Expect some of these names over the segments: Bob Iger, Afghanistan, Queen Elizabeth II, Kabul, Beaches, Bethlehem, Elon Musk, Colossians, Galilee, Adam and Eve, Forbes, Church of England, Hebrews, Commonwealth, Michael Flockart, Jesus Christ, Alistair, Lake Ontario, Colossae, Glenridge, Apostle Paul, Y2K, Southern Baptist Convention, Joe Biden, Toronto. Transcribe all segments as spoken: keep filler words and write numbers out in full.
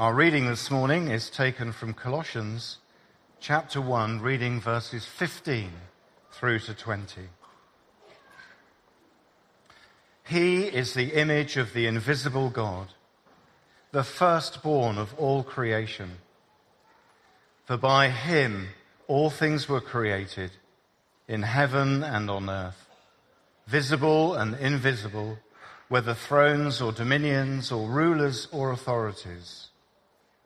Our reading this morning is taken from Colossians chapter one, reading verses fifteen through to twenty. He is the image of the invisible God, the firstborn of all creation. For by him all things were created, in heaven and on earth, visible and invisible, whether thrones or dominions or rulers or authorities.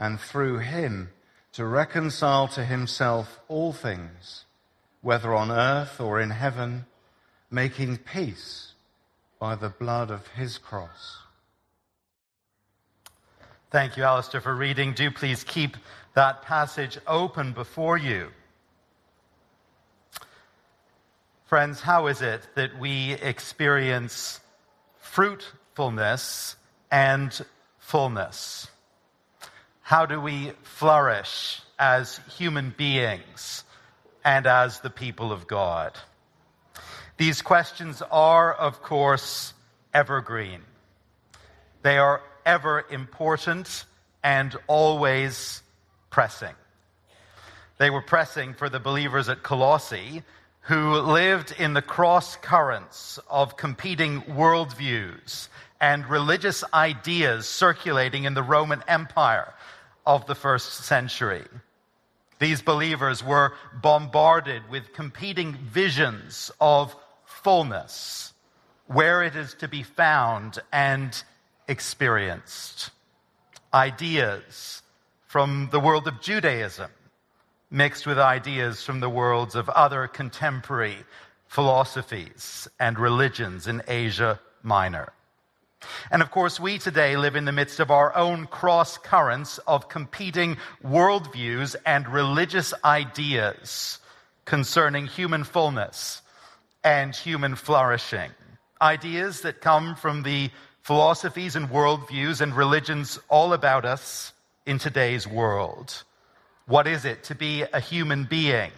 and through him to reconcile to himself all things, whether on earth or in heaven, making peace by the blood of his cross. Thank you, Alistair, for reading. Do please keep that passage open before you. Friends, how is it that we experience fruitfulness and fullness? How do we flourish as human beings and as the people of God? These questions are, of course, evergreen. They are ever important and always pressing. They were pressing for the believers at Colossae, who lived in the cross currents of competing worldviews and religious ideas circulating in the Roman Empire of the first century. These believers were bombarded with competing visions of fullness, where it is to be found and experienced. Ideas from the world of Judaism mixed with ideas from the worlds of other contemporary philosophies and religions in Asia Minor. And of course, we today live in the midst of our own cross currents of competing worldviews and religious ideas concerning human fullness and human flourishing. Ideas that come from the philosophies and worldviews and religions all about us in today's world. What is it to be a human being?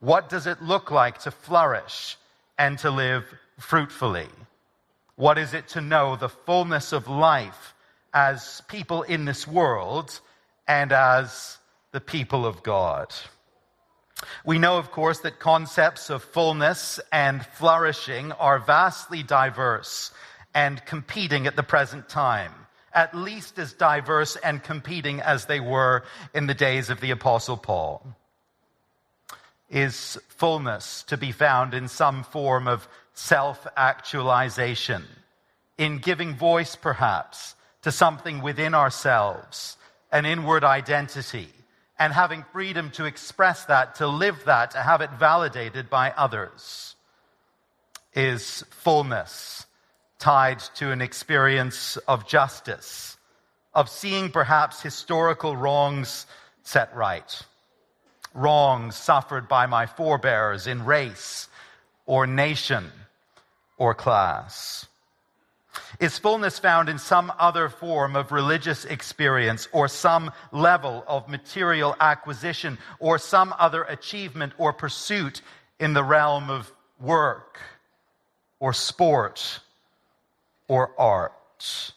What does it look like to flourish and to live fruitfully? What is it to know the fullness of life as people in this world and as the people of God? We know, of course, that concepts of fullness and flourishing are vastly diverse and competing at the present time, at least as diverse and competing as they were in the days of the Apostle Paul. Is fullness to be found in some form of self-actualization, in giving voice, perhaps, to something within ourselves, an inward identity, and having freedom to express that, to live that, to have it validated by others? Is fullness tied to an experience of justice, of seeing perhaps historical wrongs set right, wrongs suffered by my forebears in race or nation or class? Is fullness found in some other form of religious experience or some level of material acquisition or some other achievement or pursuit in the realm of work or sport or art?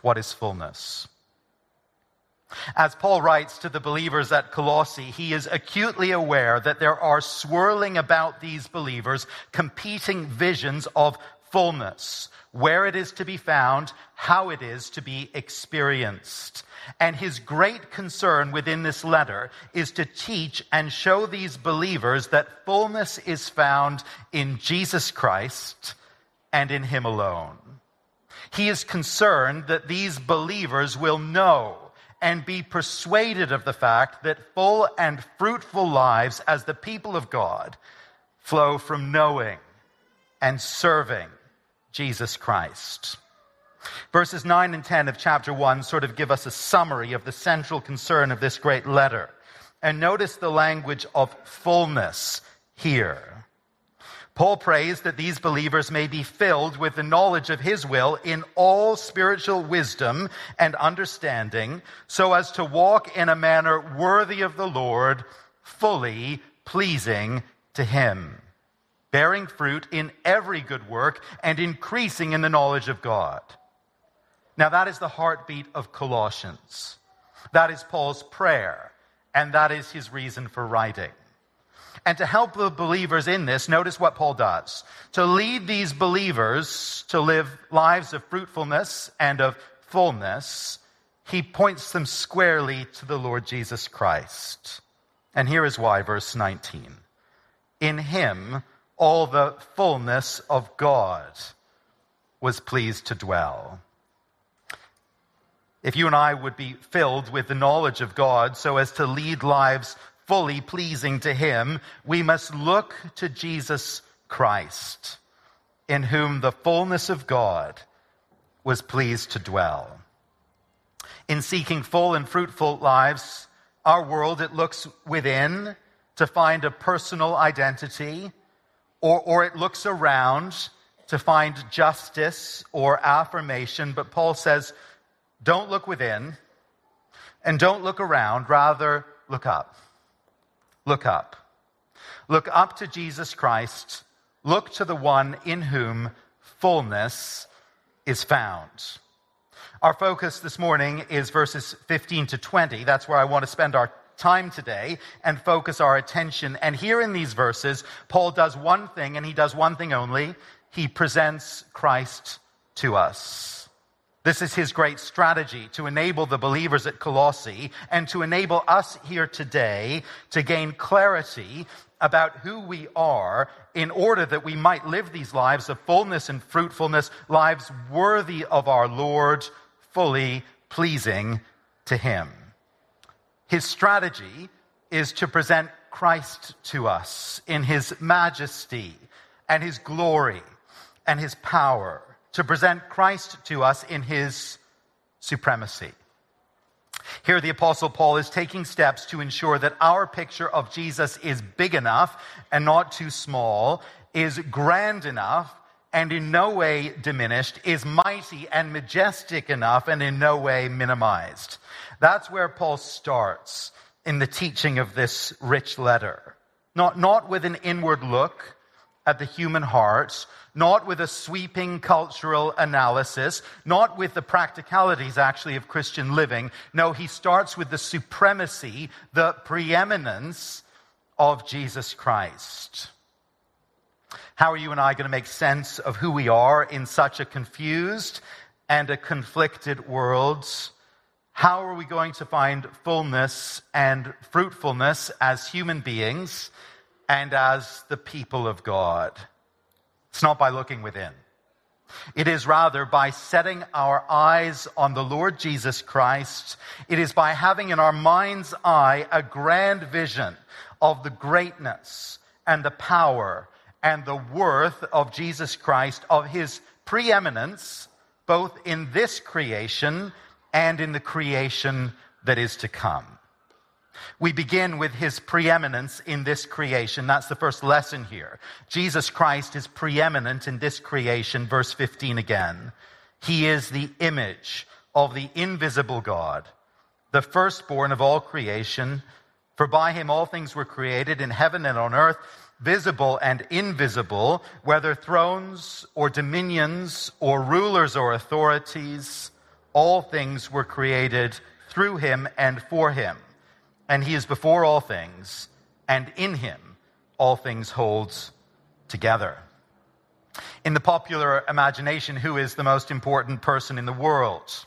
What is fullness? As Paul writes to the believers at Colossae, he is acutely aware that there are swirling about these believers competing visions of fullness, where it is to be found, how it is to be experienced. And his great concern within this letter is to teach and show these believers that fullness is found in Jesus Christ and in him alone. He is concerned that these believers will know and be persuaded of the fact that full and fruitful lives as the people of God flow from knowing and serving Jesus Christ. Verses nine and ten of chapter one sort of give us a summary of the central concern of this great letter. And notice the language of fullness here. Paul prays that these believers may be filled with the knowledge of his will in all spiritual wisdom and understanding, so as to walk in a manner worthy of the Lord, fully pleasing to him, bearing fruit in every good work and increasing in the knowledge of God. Now that is the heartbeat of Colossians. That is Paul's prayer, and that is his reason for writing. And to help the believers in this, notice what Paul does. To lead these believers to live lives of fruitfulness and of fullness, he points them squarely to the Lord Jesus Christ. And here is why, verse nineteen. In him, all the fullness of God was pleased to dwell. If you and I would be filled with the knowledge of God so as to lead lives fully pleasing to him, we must look to Jesus Christ, in whom the fullness of God was pleased to dwell. In seeking full and fruitful lives, our world, it looks within to find a personal identity, or, or it looks around to find justice or affirmation. But Paul says, don't look within and don't look around. Rather, look up. Look up. Look up to Jesus Christ. Look to the one in whom fullness is found. Our focus this morning is verses fifteen to twenty. That's where I want to spend our time today and focus our attention. And here in these verses, Paul does one thing, and he does one thing only. He presents Christ to us. This is his great strategy to enable the believers at Colossae and to enable us here today to gain clarity about who we are in order that we might live these lives of fullness and fruitfulness, lives worthy of our Lord, fully pleasing to him. His strategy is to present Christ to us in his majesty and his glory and his power, to present Christ to us in his supremacy. Here the Apostle Paul is taking steps to ensure that our picture of Jesus is big enough and not too small, is grand enough and in no way diminished, is mighty and majestic enough and in no way minimized. That's where Paul starts in the teaching of this rich letter. Not, not with an inward look at the human heart, not with a sweeping cultural analysis, not with the practicalities actually of Christian living. No, he starts with the supremacy, the preeminence of Jesus Christ. How are you and I going to make sense of who we are in such a confused and a conflicted world? How are we going to find fullness and fruitfulness as human beings and as the people of God? It's not by looking within. It is rather by setting our eyes on the Lord Jesus Christ. It is by having in our mind's eye a grand vision of the greatness and the power and the worth of Jesus Christ, of his preeminence, both in this creation and in the creation that is to come. We begin with his preeminence in this creation. That's the first lesson here. Jesus Christ is preeminent in this creation. Verse fifteen again. He is the image of the invisible God, the firstborn of all creation. For by him all things were created in heaven and on earth, visible and invisible, whether thrones or dominions or rulers or authorities. All things were created through him and for him. And he is before all things, and in him all things hold together. In the popular imagination, who is the most important person in the world?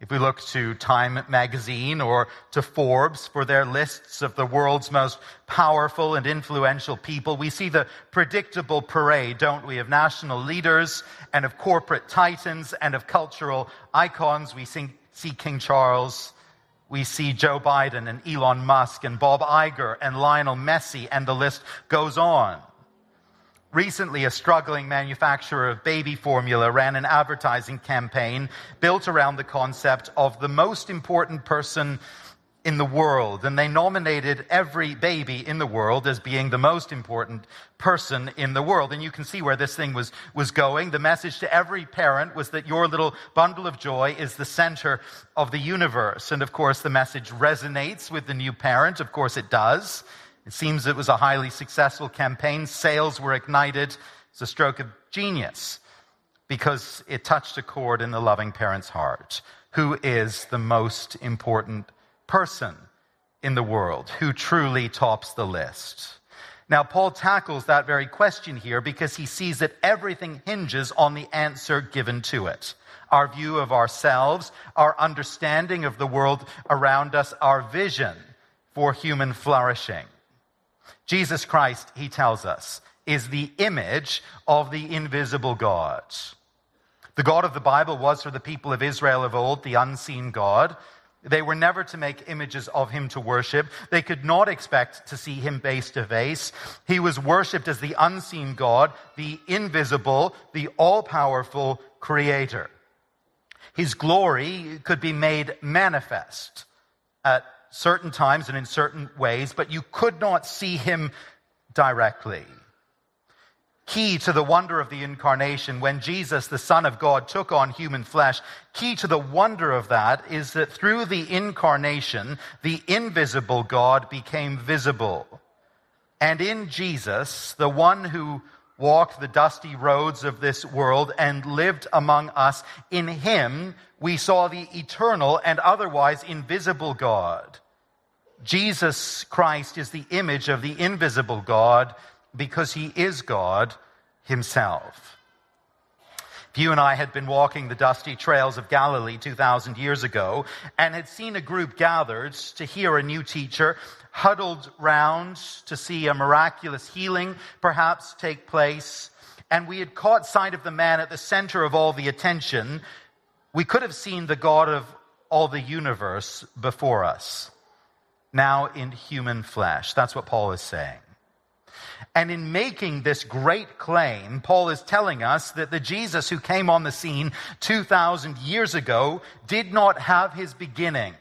If we look to Time magazine or to Forbes for their lists of the world's most powerful and influential people, we see the predictable parade, don't we, of national leaders and of corporate titans and of cultural icons. We see King Charles. We see Joe Biden and Elon Musk and Bob Iger and Lionel Messi, and the list goes on. Recently, a struggling manufacturer of baby formula ran an advertising campaign built around the concept of the most important person in the world. And they nominated every baby in the world as being the most important person in the world. And you can see where this thing was, was going. The message to every parent was that your little bundle of joy is the center of the universe. And of course, the message resonates with the new parent. Of course, it does. It seems it was a highly successful campaign. Sales were ignited. It's a stroke of genius because it touched a chord in the loving parent's heart. Who is the most important person in the world? Who truly tops the list? Now, Paul tackles that very question here because he sees that everything hinges on the answer given to it. Our view of ourselves, our understanding of the world around us, our vision for human flourishing. Jesus Christ, he tells us, is the image of the invisible God. The God of the Bible was for the people of Israel of old the unseen God. They were never to make images of him to worship. They could not expect to see him face to face. He was worshipped as the unseen God, the invisible, the all-powerful creator. His glory could be made manifest at certain times and in certain ways, but you could not see him directly. Key to the wonder of the incarnation, when Jesus, the Son of God, took on human flesh, key to the wonder of that is that through the incarnation, the invisible God became visible. And in Jesus, the one who walked the dusty roads of this world and lived among us, in him we saw the eternal and otherwise invisible God. Jesus Christ is the image of the invisible God because he is God himself. If you and I had been walking the dusty trails of Galilee two thousand years ago and had seen a group gathered to hear a new teacher, huddled round to see a miraculous healing perhaps take place, and we had caught sight of the man at the center of all the attention, we could have seen the God of all the universe before us, now in human flesh. That's what Paul is saying. And in making this great claim, Paul is telling us that the Jesus who came on the scene two thousand years ago did not have his beginning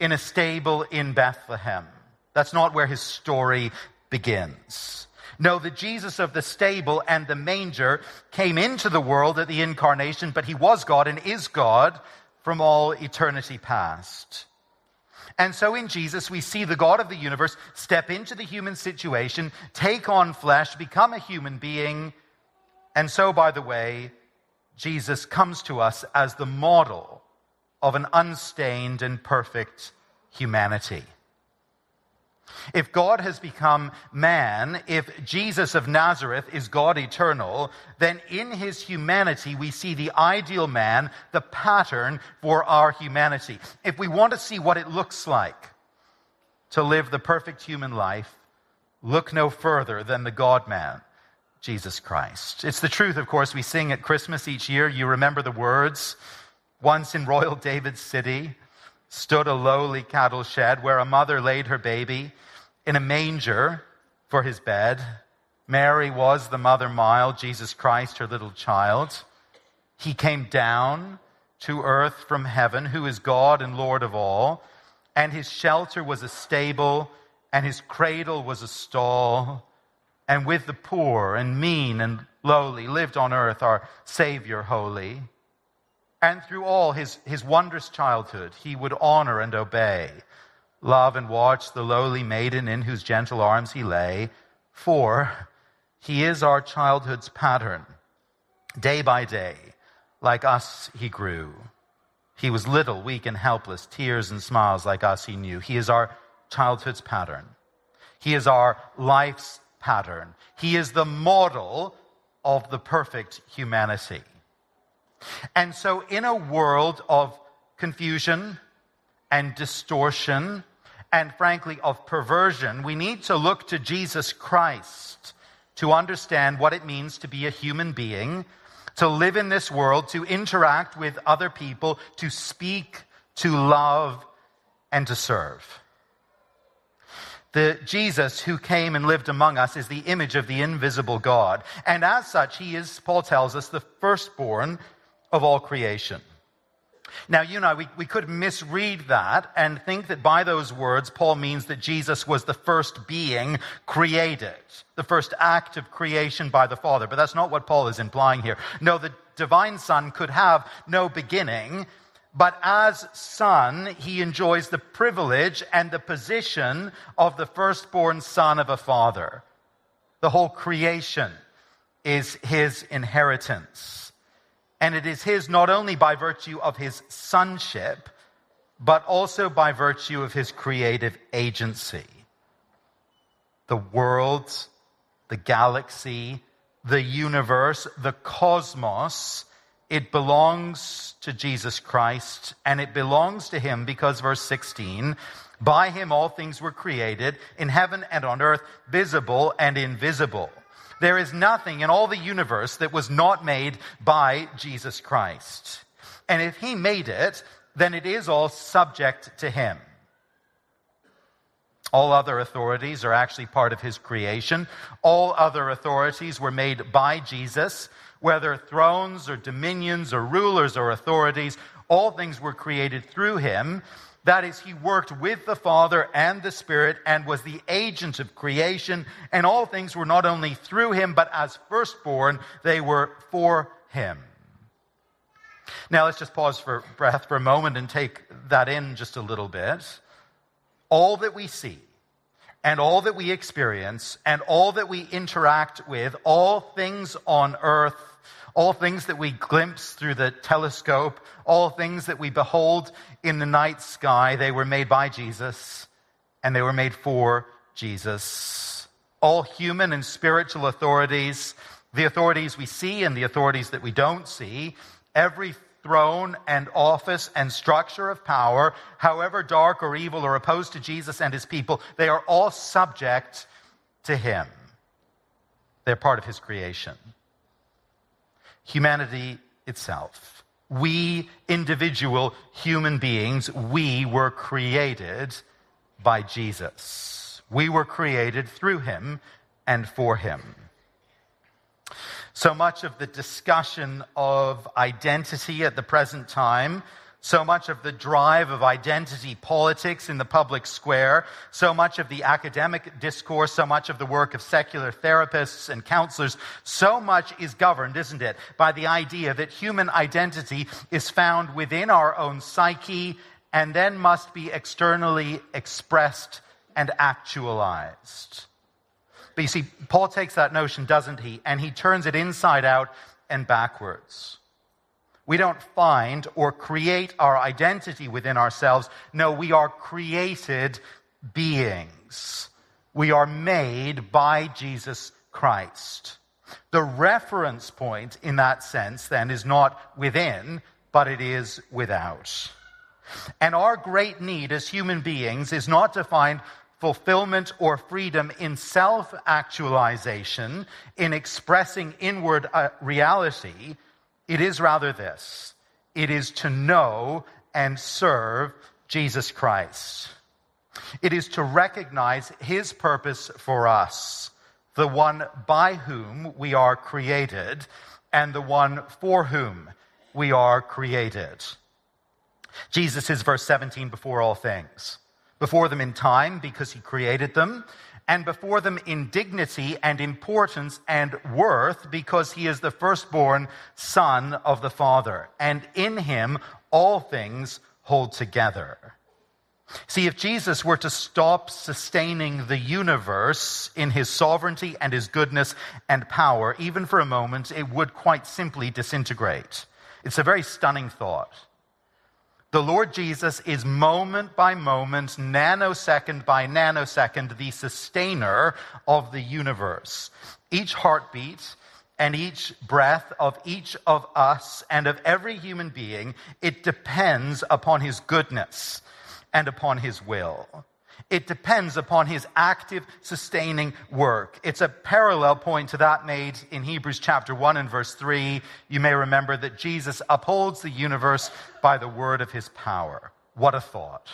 in a stable in Bethlehem. That's not where his story begins. No, the Jesus of the stable and the manger came into the world at the incarnation, but he was God and is God from all eternity past. And so in Jesus, we see the God of the universe step into the human situation, take on flesh, become a human being. And so, by the way, Jesus comes to us as the model of an unstained and perfect humanity. If God has become man, if Jesus of Nazareth is God eternal, then in his humanity we see the ideal man, the pattern for our humanity. If we want to see what it looks like to live the perfect human life, look no further than the God-man, Jesus Christ. It's the truth, of course, we sing at Christmas each year. You remember the words, once in royal David's city stood a lowly cattle shed where a mother laid her baby in a manger for his bed. Mary was the mother mild, Jesus Christ her little child. He came down to earth from heaven, who is God and Lord of all, and his shelter was a stable, and his cradle was a stall, and with the poor and mean and lowly lived on earth our Savior holy. And through all his, his wondrous childhood, he would honor and obey, love and watch the lowly maiden in whose gentle arms he lay. For he is our childhood's pattern. Day by day, like us he grew. He was little, weak and helpless, tears and smiles like us he knew. He is our childhood's pattern. He is our life's pattern. He is the model of the perfect humanity. And so in a world of confusion and distortion and, frankly, of perversion, we need to look to Jesus Christ to understand what it means to be a human being, to live in this world, to interact with other people, to speak, to love, and to serve. The Jesus who came and lived among us is the image of the invisible God. And as such, he is, Paul tells us, the firstborn of all creation. Now, you know, we, we could misread that and think that by those words, Paul means that Jesus was the first being created, the first act of creation by the Father. But that's not what Paul is implying here. No, the divine Son could have no beginning, but as son, he enjoys the privilege and the position of the firstborn son of a father. The whole creation is his inheritance. And it is his not only by virtue of his sonship, but also by virtue of his creative agency. The world, the galaxy, the universe, the cosmos, it belongs to Jesus Christ, and it belongs to him because, verse sixteen, by him all things were created, in heaven and on earth, visible and invisible. There is nothing in all the universe that was not made by Jesus Christ. And if he made it, then it is all subject to him. All other authorities are actually part of his creation. All other authorities were made by Jesus. Whether thrones or dominions or rulers or authorities, all things were created through him. That is, he worked with the Father and the Spirit and was the agent of creation. And all things were not only through him, but as firstborn, they were for him. Now, let's just pause for breath for a moment and take that in just a little bit. All that we see, and all that we experience, and all that we interact with, all things on earth, all things that we glimpse through the telescope, all things that we behold in the night sky, they were made by Jesus, and they were made for Jesus. All human and spiritual authorities, the authorities we see and the authorities that we don't see, every throne and office and structure of power, however dark or evil or opposed to Jesus and his people, they are all subject to him. They're part of his creation. Humanity itself, we individual human beings, we were created by Jesus. We were created through him and for him. So much of the discussion of identity at the present time, so much of the drive of identity politics in the public square, so much of the academic discourse, so much of the work of secular therapists and counselors, so much is governed, isn't it, by the idea that human identity is found within our own psyche and then must be externally expressed and actualized. But you see, Paul takes that notion, doesn't he? And he turns it inside out and backwards. We don't find or create our identity within ourselves. No, we are created beings. We are made by Jesus Christ. The reference point in that sense, then, is not within, but it is without. And our great need as human beings is not to find fulfillment or freedom in self-actualization, in expressing inward uh, reality. It is rather this. It is to know and serve Jesus Christ. It is to recognize his purpose for us, the one by whom we are created and the one for whom we are created. Jesus is, verse seventeen, before all things. Before them in time, because he created them, and before them in dignity and importance and worth, because he is the firstborn son of the Father, and in him all things hold together. See, if Jesus were to stop sustaining the universe in his sovereignty and his goodness and power, even for a moment, it would quite simply disintegrate. It's a very stunning thought. The Lord Jesus is moment by moment, nanosecond by nanosecond, the sustainer of the universe. Each heartbeat and each breath of each of us and of every human being, it depends upon his goodness and upon his will. It depends upon his active, sustaining work. It's a parallel point to that made in Hebrews chapter one and verse three. You may remember that Jesus upholds the universe by the word of his power. What a thought.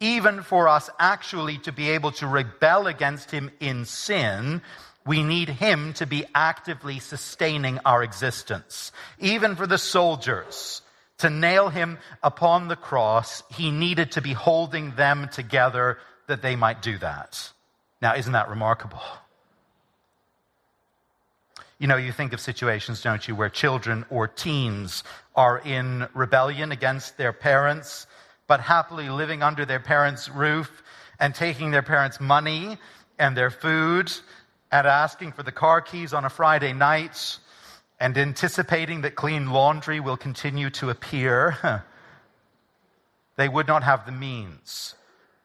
even for us actually to be able to rebel against him in sin, we need him to be actively sustaining our existence. Even for the soldiers, to nail him upon the cross, he needed to be holding them together that they might do that. Now, isn't that remarkable? You know, you think of situations, don't you, where children or teens are in rebellion against their parents, but happily living under their parents' roof and taking their parents' money and their food and asking for the car keys on a Friday night and anticipating that clean laundry will continue to appear. They would not have the means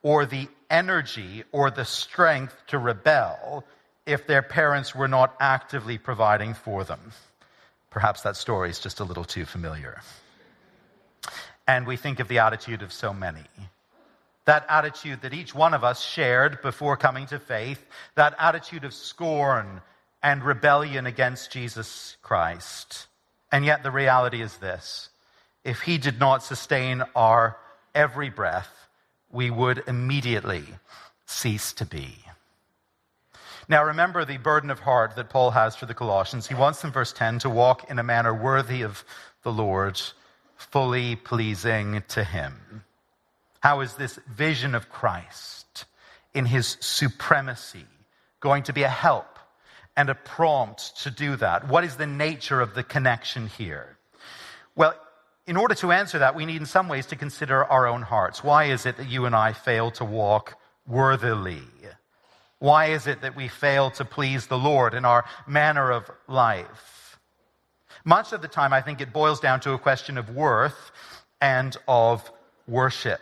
or the energy or the strength to rebel if their parents were not actively providing for them. Perhaps that story is just a little too familiar. And we think of the attitude of so many. That attitude that each one of us shared before coming to faith, that attitude of scorn and rebellion against Jesus Christ. And yet the reality is this: if he did not sustain our every breath, we would immediately cease to be. Now, remember the burden of heart that Paul has for the Colossians. He wants them, verse ten, to walk in a manner worthy of the Lord, fully pleasing to him. How is this vision of Christ in his supremacy going to be a help and a prompt to do that? What is the nature of the connection here? Well, in order to answer that, we need in some ways to consider our own hearts. Why is it that you and I fail to walk worthily? Why is it that we fail to please the Lord in our manner of life? Much of the time, I think it boils down to a question of worth and of worship.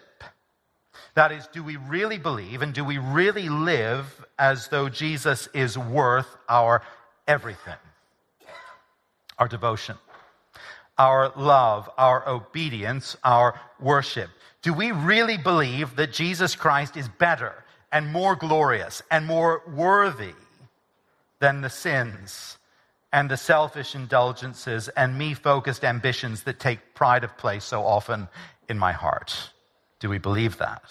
That is, do we really believe and do we really live as though Jesus is worth our everything? Our devotion, our love, our obedience, our worship. Do we really believe that Jesus Christ is better and more glorious and more worthy than the sins and the selfish indulgences and me-focused ambitions that take pride of place so often in my heart? Do we believe that?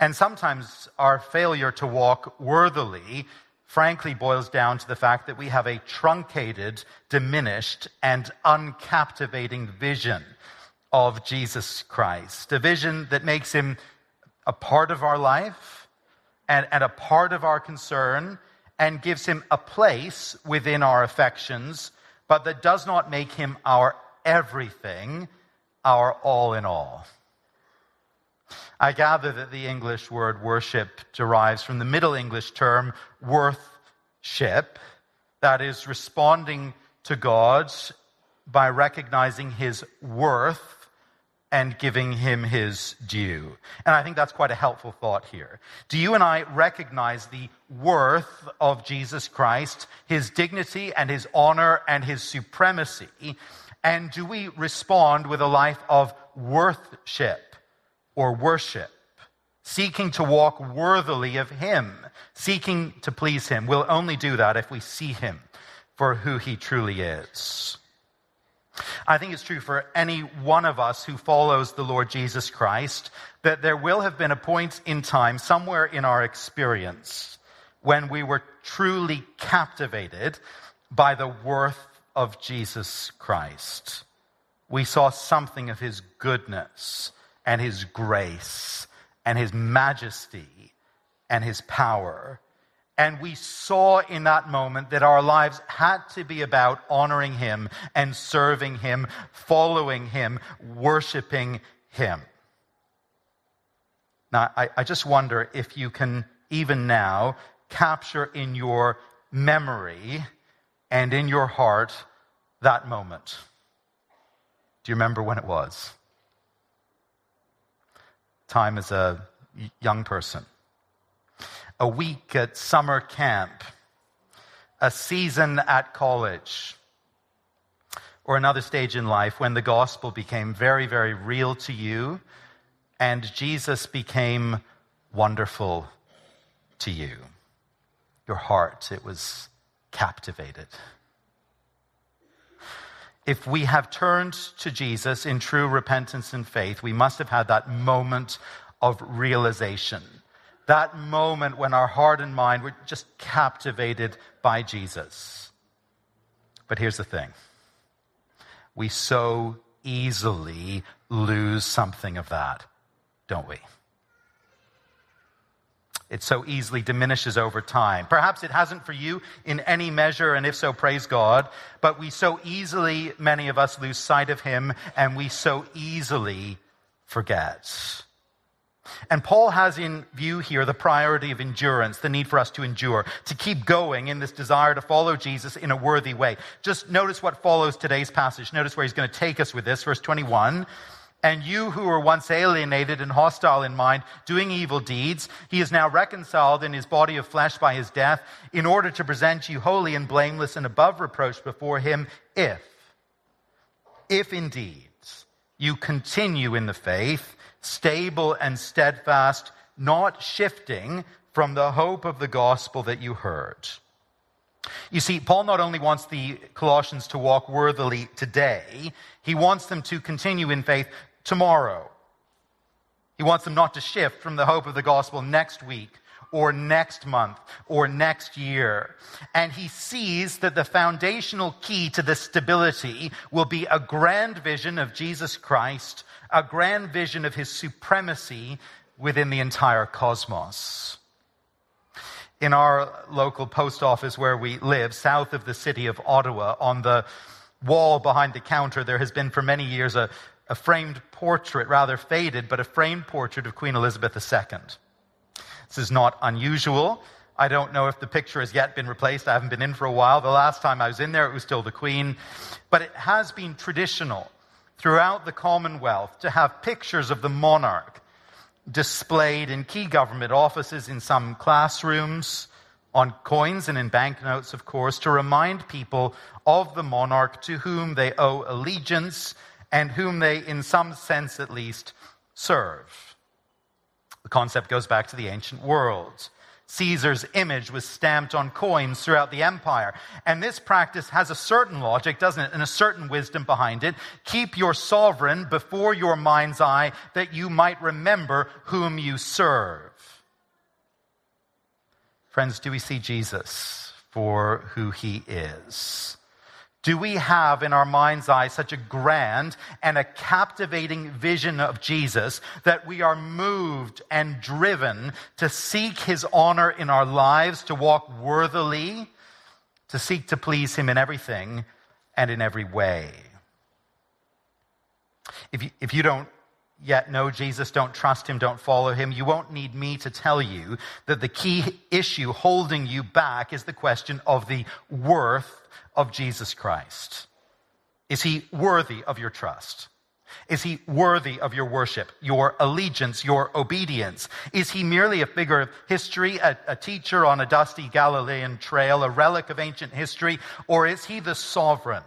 And sometimes our failure to walk worthily, frankly, boils down to the fact that we have a truncated, diminished, and uncaptivating vision of Jesus Christ, a vision that makes him a part of our life and, and a part of our concern, and gives him a place within our affections, but that does not make him our everything, our all in all. I gather that the English word worship derives from the Middle English term worth-ship, that is, responding to God by recognizing his worth and giving him his due. And I think that's quite a helpful thought here. Do you and I recognize the worth of Jesus Christ, his dignity and his honor and his supremacy? And do we respond with a life of worthship or worship, seeking to walk worthily of him, seeking to please him? We'll only do that if we see him for who he truly is. I think it's true for any one of us who follows the Lord Jesus Christ that there will have been a point in time somewhere in our experience when we were truly captivated by the worth of Jesus Christ. We saw something of his goodness and his grace and his majesty and his power. And we saw in that moment that our lives had to be about honoring him and serving him, following him, worshiping him. Now, I, I just wonder if you can even now capture in your memory and in your heart that moment. Do you remember when it was? Time as a young person. A week at summer camp, a season at college, or another stage in life when the gospel became very, very real to you and Jesus became wonderful to you. Your heart, it was captivated. If we have turned to Jesus in true repentance and faith, we must have had that moment of realization. That moment when our heart and mind were just captivated by Jesus. But here's the thing. We so easily lose something of that, don't we? It so easily diminishes over time. Perhaps it hasn't for you in any measure, and if so, praise God. But we so easily, many of us, lose sight of him, and we so easily forget. And Paul has in view here the priority of endurance, the need for us to endure, to keep going in this desire to follow Jesus in a worthy way. Just notice what follows today's passage. Notice where he's going to take us with this. Verse twenty-one, and you who were once alienated and hostile in mind, doing evil deeds, he is now reconciled in his body of flesh by his death, in order to present you holy and blameless and above reproach before him, if, if indeed you continue in the faith, stable and steadfast, not shifting from the hope of the gospel that you heard. You see, Paul not only wants the Colossians to walk worthily today, he wants them to continue in faith tomorrow. He wants them not to shift from the hope of the gospel next week or next month or next year. And he sees that the foundational key to this stability will be a grand vision of Jesus Christ, a grand vision of his supremacy within the entire cosmos. In our local post office where we live, south of the city of Ottawa, on the wall behind the counter, there has been for many years a, a framed portrait, rather faded, but a framed portrait of Queen Elizabeth the Second. This is not unusual. I don't know if the picture has yet been replaced. I haven't been in for a while. The last time I was in there, it was still the Queen. But it has been traditional throughout the Commonwealth to have pictures of the monarch displayed in key government offices, in some classrooms, on coins and in banknotes, of course, to remind people of the monarch to whom they owe allegiance and whom they, in some sense at least, serve. The concept goes back to the ancient world. Caesar's image was stamped on coins throughout the empire. And this practice has a certain logic, doesn't it? And a certain wisdom behind it. Keep your sovereign before your mind's eye, that you might remember whom you serve. Friends, do we see Jesus for who he is? Do we have in our mind's eye such a grand and a captivating vision of Jesus that we are moved and driven to seek his honor in our lives, to walk worthily, to seek to please him in everything and in every way? If you, if you don't yet know Jesus, don't trust him, don't follow him, you won't need me to tell you that the key issue holding you back is the question of the worth of Jesus Christ. Is he worthy of your trust? Is he worthy of your worship, your allegiance, your obedience? Is he merely a figure of history, a, a teacher on a dusty Galilean trail, a relic of ancient history? Or is he the sovereign?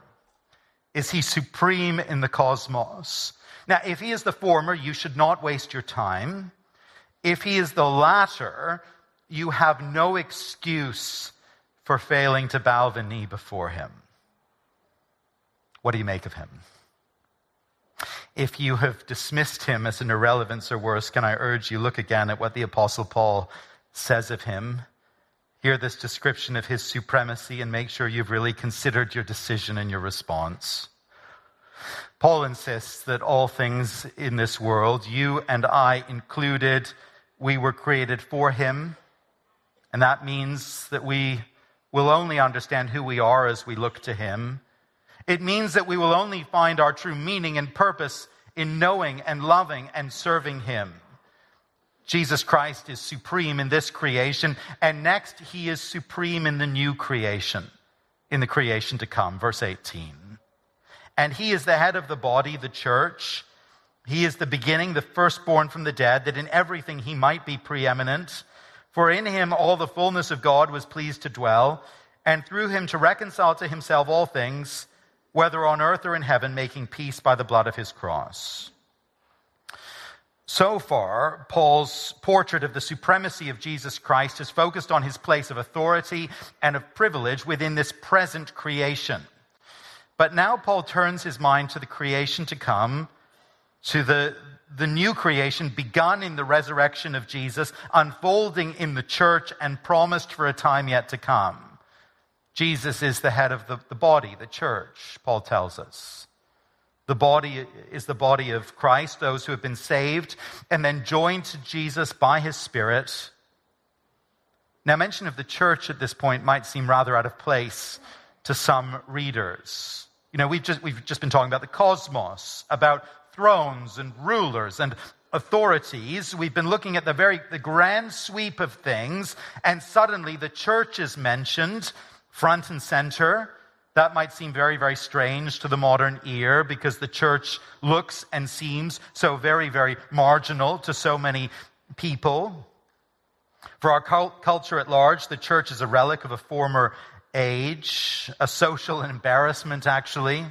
Is he supreme in the cosmos? Now, if he is the former, you should not waste your time. If he is the latter, you have no excuse for failing to bow the knee before him. What do you make of him? If you have dismissed him as an irrelevance or worse, can I urge you, look again at what the Apostle Paul says of him. Hear this description of his supremacy and make sure you've really considered your decision and your response. Paul insists that all things in this world, you and I included, we were created for him. And that means that we will only understand who we are as we look to him. It means that we will only find our true meaning and purpose in knowing and loving and serving him. Jesus Christ is supreme in this creation, and next he is supreme in the new creation, in the creation to come. Verse eighteen. And he is the head of the body, the church. He is the beginning, the firstborn from the dead, that in everything he might be preeminent. For in him all the fullness of God was pleased to dwell, and through him to reconcile to himself all things, whether on earth or in heaven, making peace by the blood of his cross. So far, Paul's portrait of the supremacy of Jesus Christ is focused on his place of authority and of privilege within this present creation. But now Paul turns his mind to the creation to come, to the the new creation begun in the resurrection of Jesus, unfolding in the church and promised for a time yet to come. Jesus is the head of the, the body, the church, Paul tells us. The body is the body of Christ, those who have been saved and then joined to Jesus by his Spirit. Now, mention of the church at this point might seem rather out of place to some readers. You know, we've just, we've just been talking about the cosmos, about thrones and rulers and authorities. We've been looking at the very the grand sweep of things, and suddenly the church is mentioned front and center. That might seem very, very strange to the modern ear, because the church looks and seems so very, very marginal to so many people. For our cult- culture at large, the church is a relic of a former age, a social embarrassment, actually,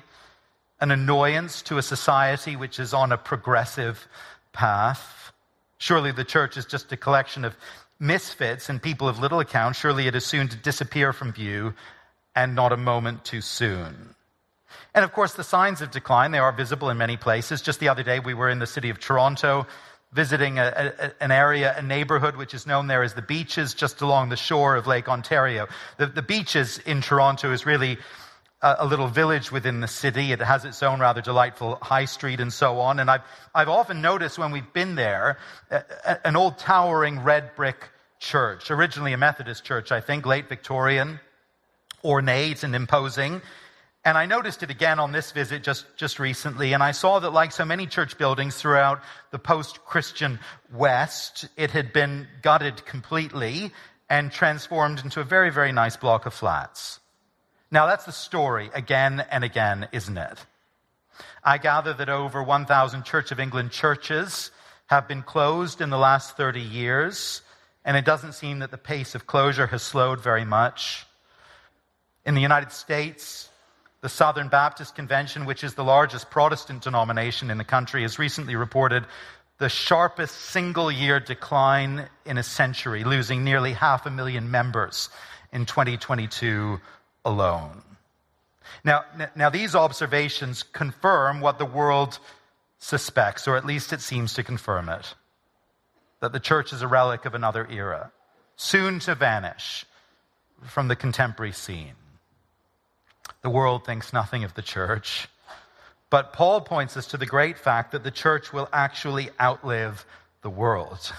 an annoyance to a society which is on a progressive path. Surely the church is just a collection of misfits and people of little account. Surely it is soon to disappear from view, and not a moment too soon. And of course, the signs of decline, they are visible in many places. Just the other day, we were in the city of Toronto, visiting a, a, an area, a neighborhood which is known there as the Beaches, just along the shore of Lake Ontario. The, the Beaches in Toronto is really a, a little village within the city. It has its own rather delightful high street and so on. And I've, I've often noticed when we've been there, a, a, an old towering red brick church, originally a Methodist church, I think, late Victorian, ornate and imposing. And I noticed it again on this visit just, just recently, and I saw that, like so many church buildings throughout the post-Christian West, it had been gutted completely and transformed into a very, very nice block of flats. Now, that's the story again and again, isn't it? I gather that over one thousand Church of England churches have been closed in the last thirty years, and it doesn't seem that the pace of closure has slowed very much. In the United States, the Southern Baptist Convention, which is the largest Protestant denomination in the country, has recently reported the sharpest single-year decline in a century, losing nearly half a million members in twenty twenty-two alone. Now, now these observations confirm what the world suspects, or at least it seems to confirm it, that the church is a relic of another era, soon to vanish from the contemporary scene. The world thinks nothing of the church. But Paul points us to the great fact that the church will actually outlive the world.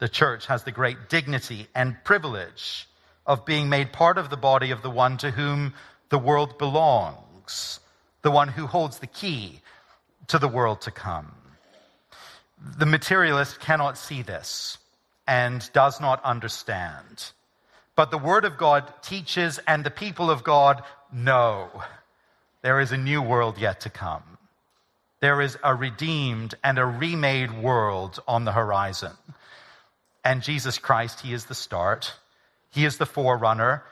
The church has the great dignity and privilege of being made part of the body of the one to whom the world belongs, the one who holds the key to the world to come. The materialist cannot see this and does not understand. But the Word of God teaches, and the people of God know, there is a new world yet to come. There is a redeemed and a remade world on the horizon. And Jesus Christ, he is the start. He is the forerunner.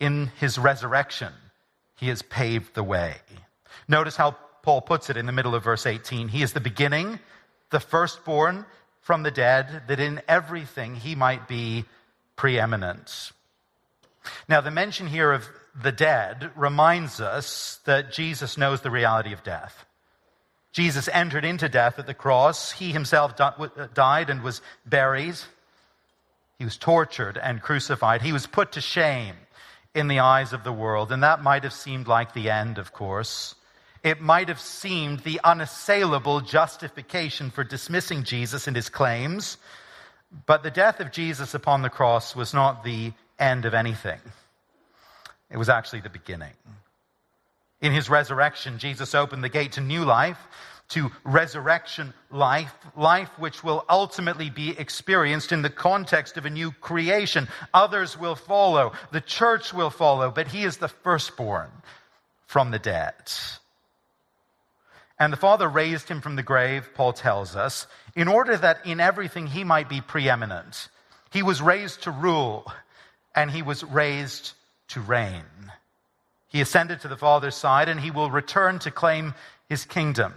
In his resurrection, he has paved the way. Notice how Paul puts it in the middle of verse eighteen. He is the beginning, the firstborn from the dead, that in everything he might be preeminence. Now, the mention here of the dead reminds us that Jesus knows the reality of death. Jesus entered into death at the cross. He himself died and was buried. He was tortured and crucified. He was put to shame in the eyes of the world. And that might have seemed like the end, of course. It might have seemed the unassailable justification for dismissing Jesus and his claims. But the death of Jesus upon the cross was not the end of anything. It was actually the beginning. In his resurrection, Jesus opened the gate to new life, to resurrection life, life which will ultimately be experienced in the context of a new creation. Others will follow, the church will follow, but he is the firstborn from the dead. And the Father raised him from the grave, Paul tells us, in order that in everything he might be preeminent. He was raised to rule, and he was raised to reign. He ascended to the Father's side, and he will return to claim his kingdom.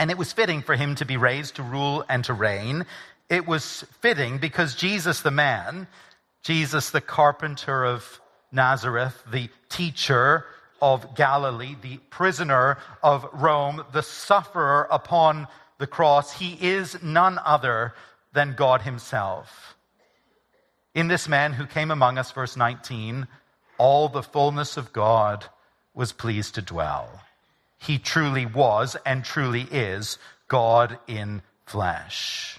And it was fitting for him to be raised to rule and to reign. It was fitting because Jesus the man, Jesus the carpenter of Nazareth, the teacher of Galilee, the prisoner of Rome, the sufferer upon the cross. He is none other than God himself. In this man who came among us, verse nineteen, all the fullness of God was pleased to dwell. He truly was and truly is God in flesh.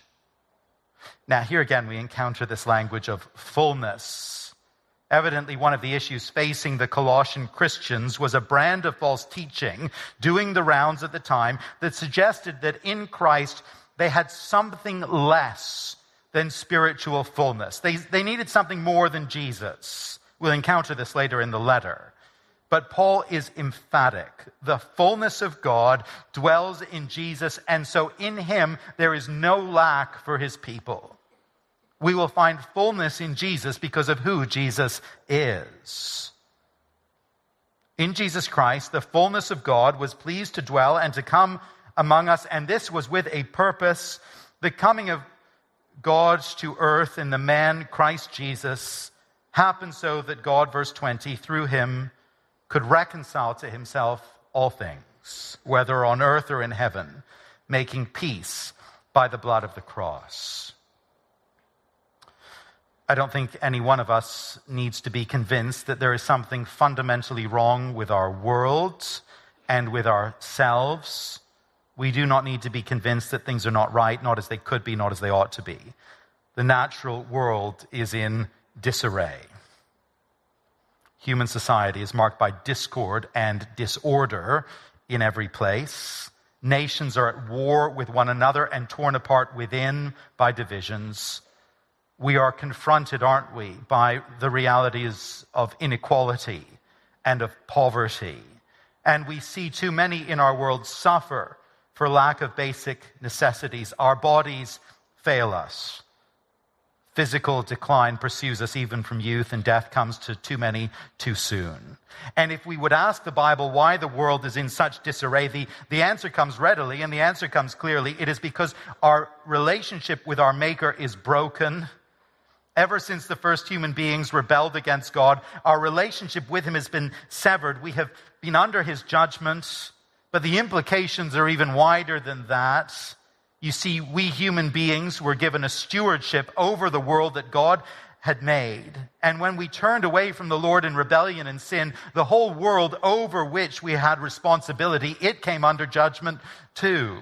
Now, here again, we encounter this language of fullness. Evidently, one of the issues facing the Colossian Christians was a brand of false teaching doing the rounds at the time that suggested that in Christ they had something less than spiritual fullness. They, they needed something more than Jesus. We'll encounter this later in the letter. But Paul is emphatic. The fullness of God dwells in Jesus, and so in him there is no lack for his people. We will find fullness in Jesus because of who Jesus is. In Jesus Christ, the fullness of God was pleased to dwell and to come among us, and this was with a purpose. The coming of God to earth in the man Christ Jesus happened so that God, verse twenty, through him could reconcile to himself all things, whether on earth or in heaven, making peace by the blood of the cross. I don't think any one of us needs to be convinced that there is something fundamentally wrong with our world and with ourselves. We do not need to be convinced that things are not right, not as they could be, not as they ought to be. The natural world is in disarray. Human society is marked by discord and disorder in every place. Nations are at war with one another and torn apart within by divisions. We are confronted, aren't we, by the realities of inequality and of poverty. And we see too many in our world suffer for lack of basic necessities. Our bodies fail us. Physical decline pursues us even from youth, and death comes to too many too soon. And if we would ask the Bible why the world is in such disarray, the, the answer comes readily, and the answer comes clearly. It is because our relationship with our Maker is broken. Ever since the first human beings rebelled against God, our relationship with him has been severed. We have been under his judgment, but the implications are even wider than that. You see, we human beings were given a stewardship over the world that God had made. And when we turned away from the Lord in rebellion and sin, the whole world over which we had responsibility, it came under judgment too.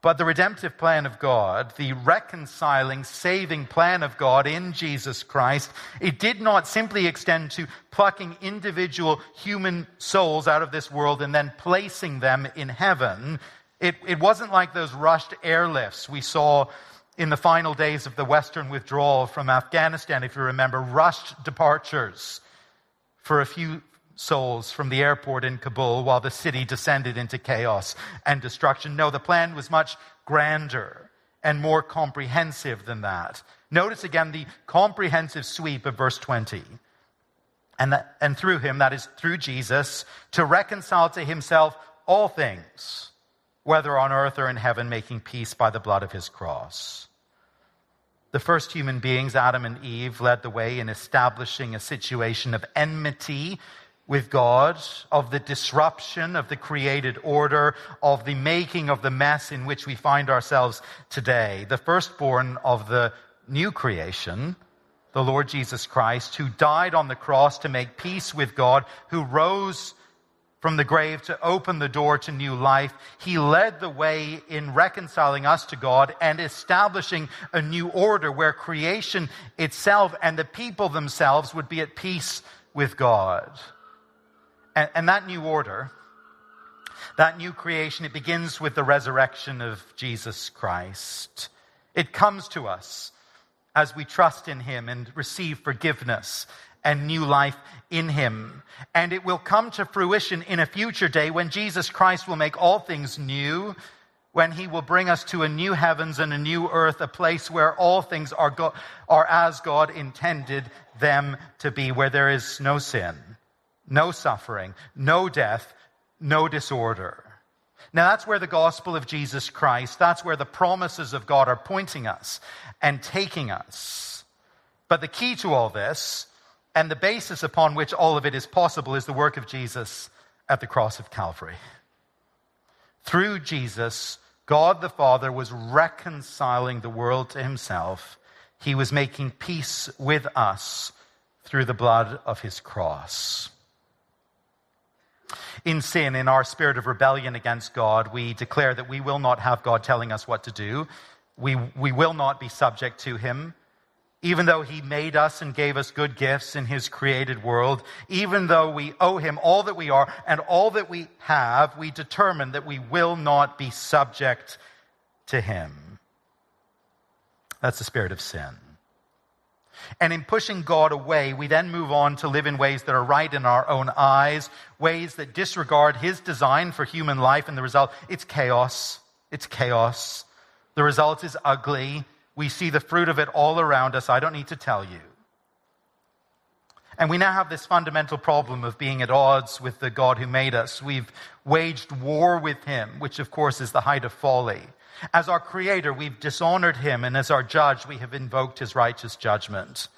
But the redemptive plan of God, the reconciling, saving plan of God in Jesus Christ, it did not simply extend to plucking individual human souls out of this world and then placing them in heaven. It, it wasn't like those rushed airlifts we saw in the final days of the Western withdrawal from Afghanistan, if you remember, rushed departures for a few souls from the airport in Kabul while the city descended into chaos and destruction. No, the plan was much grander and more comprehensive than that. Notice again the comprehensive sweep of verse twenty. And, that, and through him, that is through Jesus, to reconcile to himself all things, whether on earth or in heaven, making peace by the blood of his cross. The first human beings, Adam and Eve, led the way in establishing a situation of enmity with God, of the disruption of the created order, of the making of the mess in which we find ourselves today. The firstborn of the new creation, the Lord Jesus Christ, who died on the cross to make peace with God, who rose from the grave to open the door to new life. He led the way in reconciling us to God and establishing a new order where creation itself and the people themselves would be at peace with God. And, and that new order, that new creation, it begins with the resurrection of Jesus Christ. It comes to us as we trust in him and receive forgiveness and new life in him. And it will come to fruition in a future day when Jesus Christ will make all things new, when he will bring us to a new heavens and a new earth, a place where all things are, go- are as God intended them to be, where there is no sin, no suffering, no death, no disorder. Now that's where the gospel of Jesus Christ, that's where the promises of God are pointing us and taking us. But the key to all this, And the basis upon which all of it is possible is the work of Jesus at the cross of Calvary. Through Jesus, God the Father was reconciling the world to himself. He was making peace with us through the blood of his cross. In sin, in our spirit of rebellion against God, we declare that we will not have God telling us what to do. We, we will not be subject to him. Even though he made us and gave us good gifts in his created world, even though we owe him all that we are and all that we have, we determine that we will not be subject to him. That's the spirit of sin. And in pushing God away, we then move on to live in ways that are right in our own eyes, ways that disregard his design for human life, and the result, it's chaos. It's chaos. The result is ugly. We see the fruit of it all around us. I don't need to tell you. And we now have this fundamental problem of being at odds with the God who made us. We've waged war with him, which of course is the height of folly. As our creator, we've dishonored him, and as our judge, we have invoked his righteous judgment.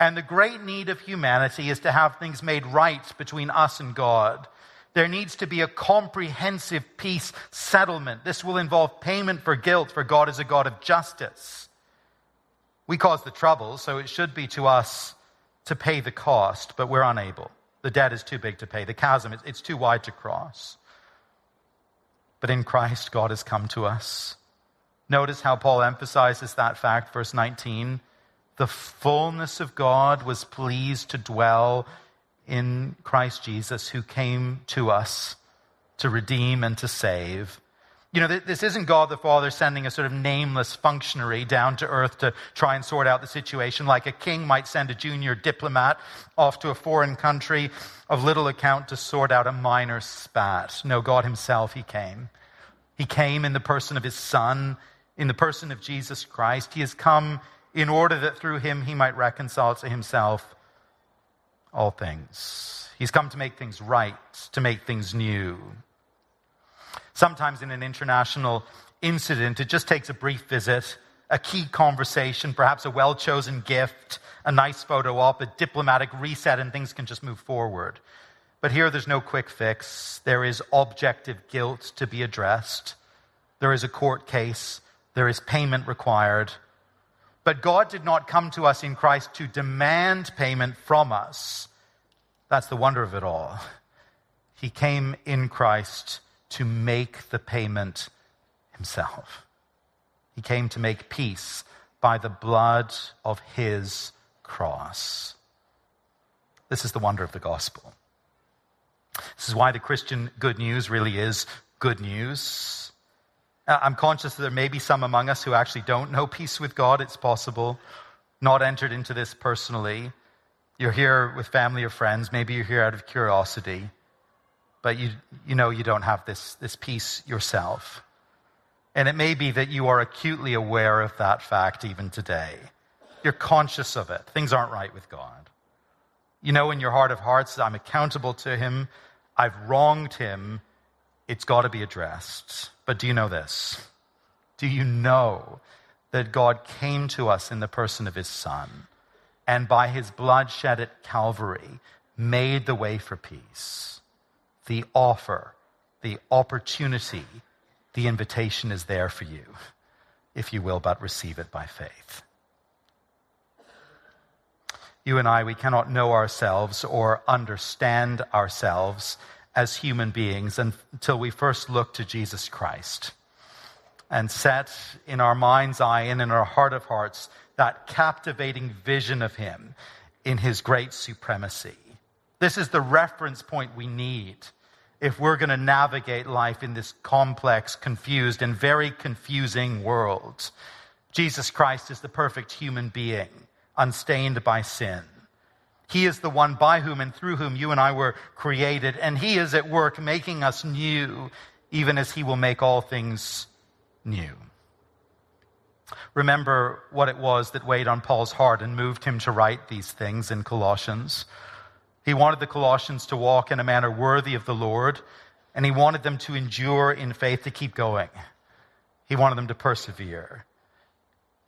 And the great need of humanity is to have things made right between us and God. There needs to be a comprehensive peace settlement. This will involve payment for guilt, for God is a God of justice. We cause the trouble, so it should be to us to pay the cost, but we're unable. The debt is too big to pay. The chasm, it's too wide to cross. But in Christ, God has come to us. Notice how Paul emphasizes that fact, verse nineteen. The fullness of God was pleased to dwell in Christ Jesus, who came to us to redeem and to save. You know, this isn't God the Father sending a sort of nameless functionary down to earth to try and sort out the situation, like a king might send a junior diplomat off to a foreign country of little account to sort out a minor spat. No, God himself, he came. He came in the person of his Son, in the person of Jesus Christ. He has come in order that through him he might reconcile to himself all things. He's come to make things right, to make things new. Sometimes in an international incident, it just takes a brief visit, a key conversation, perhaps a well-chosen gift, a nice photo op, a diplomatic reset, and things can just move forward. But here there's no quick fix. There is objective guilt to be addressed. There is a court case. There is payment required. But God did not come to us in Christ to demand payment from us. That's the wonder of it all. He came in Christ to make the payment himself. He came to make peace by the blood of his cross. This is the wonder of the gospel. This is why the Christian good news really is good news. I'm conscious that there may be some among us who actually don't know peace with God. It's possible. Not entered into this personally. You're here with family or friends. Maybe you're here out of curiosity. But you you know you don't have this, this peace yourself. And it may be that you are acutely aware of that fact even today. You're conscious of it. Things aren't right with God. You know in your heart of hearts, I'm accountable to him. I've wronged him. It's got to be addressed. But do you know this? Do you know that God came to us in the person of his Son, and by his blood shed at Calvary made the way for peace? The offer, the opportunity, the invitation is there for you, if you will but receive it by faith. You and I, we cannot know ourselves or understand ourselves as human beings until we first look to Jesus Christ and set in our mind's eye and in our heart of hearts that captivating vision of him in his great supremacy. This is the reference point we need if we're going to navigate life in this complex, confused, and very confusing world. Jesus Christ is the perfect human being, unstained by sin. He is the one by whom and through whom you and I were created, and he is at work making us new, even as he will make all things new. Remember what it was that weighed on Paul's heart and moved him to write these things in Colossians. He wanted the Colossians to walk in a manner worthy of the Lord, and he wanted them to endure in faith, to keep going. He wanted them to persevere.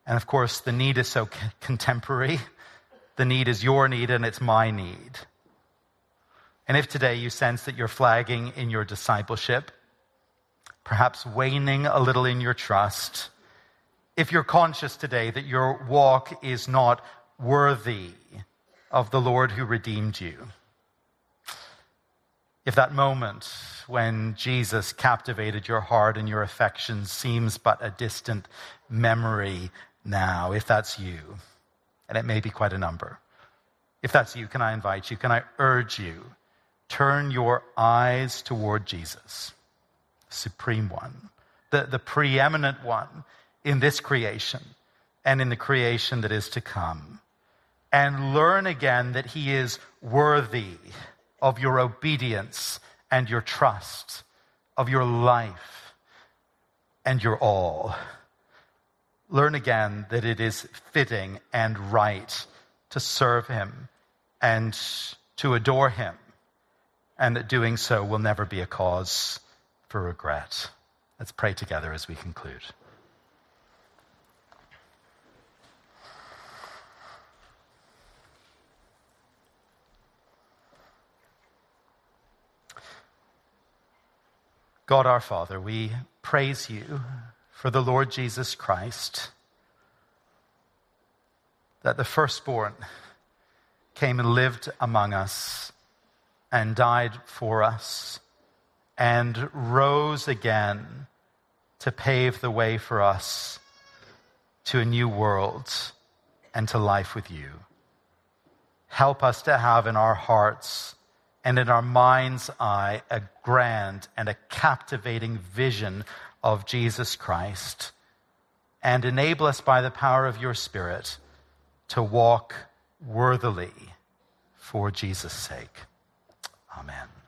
And of course, the need is so contemporary. The need is your need and it's my need. And if today you sense that you're flagging in your discipleship, perhaps waning a little in your trust, if you're conscious today that your walk is not worthy of the Lord who redeemed you, if that moment when Jesus captivated your heart and your affections seems but a distant memory now, if that's you, and it may be quite a number, if that's you, can I invite you, can I urge you, turn your eyes toward Jesus, Supreme One, the, the preeminent One in this creation and in the creation that is to come, and learn again that He is worthy of your obedience and your trust, of your life and your all. Learn again that it is fitting and right to serve Him and to adore Him, and that doing so will never be a cause for regret. Let's pray together as we conclude. God our Father, we praise you for the Lord Jesus Christ, that the firstborn came and lived among us and died for us and rose again to pave the way for us to a new world and to life with you. Help us to have in our hearts and in our mind's eye a grand and a captivating vision of Jesus Christ, and enable us by the power of your Spirit to walk worthily for Jesus' sake. Amen.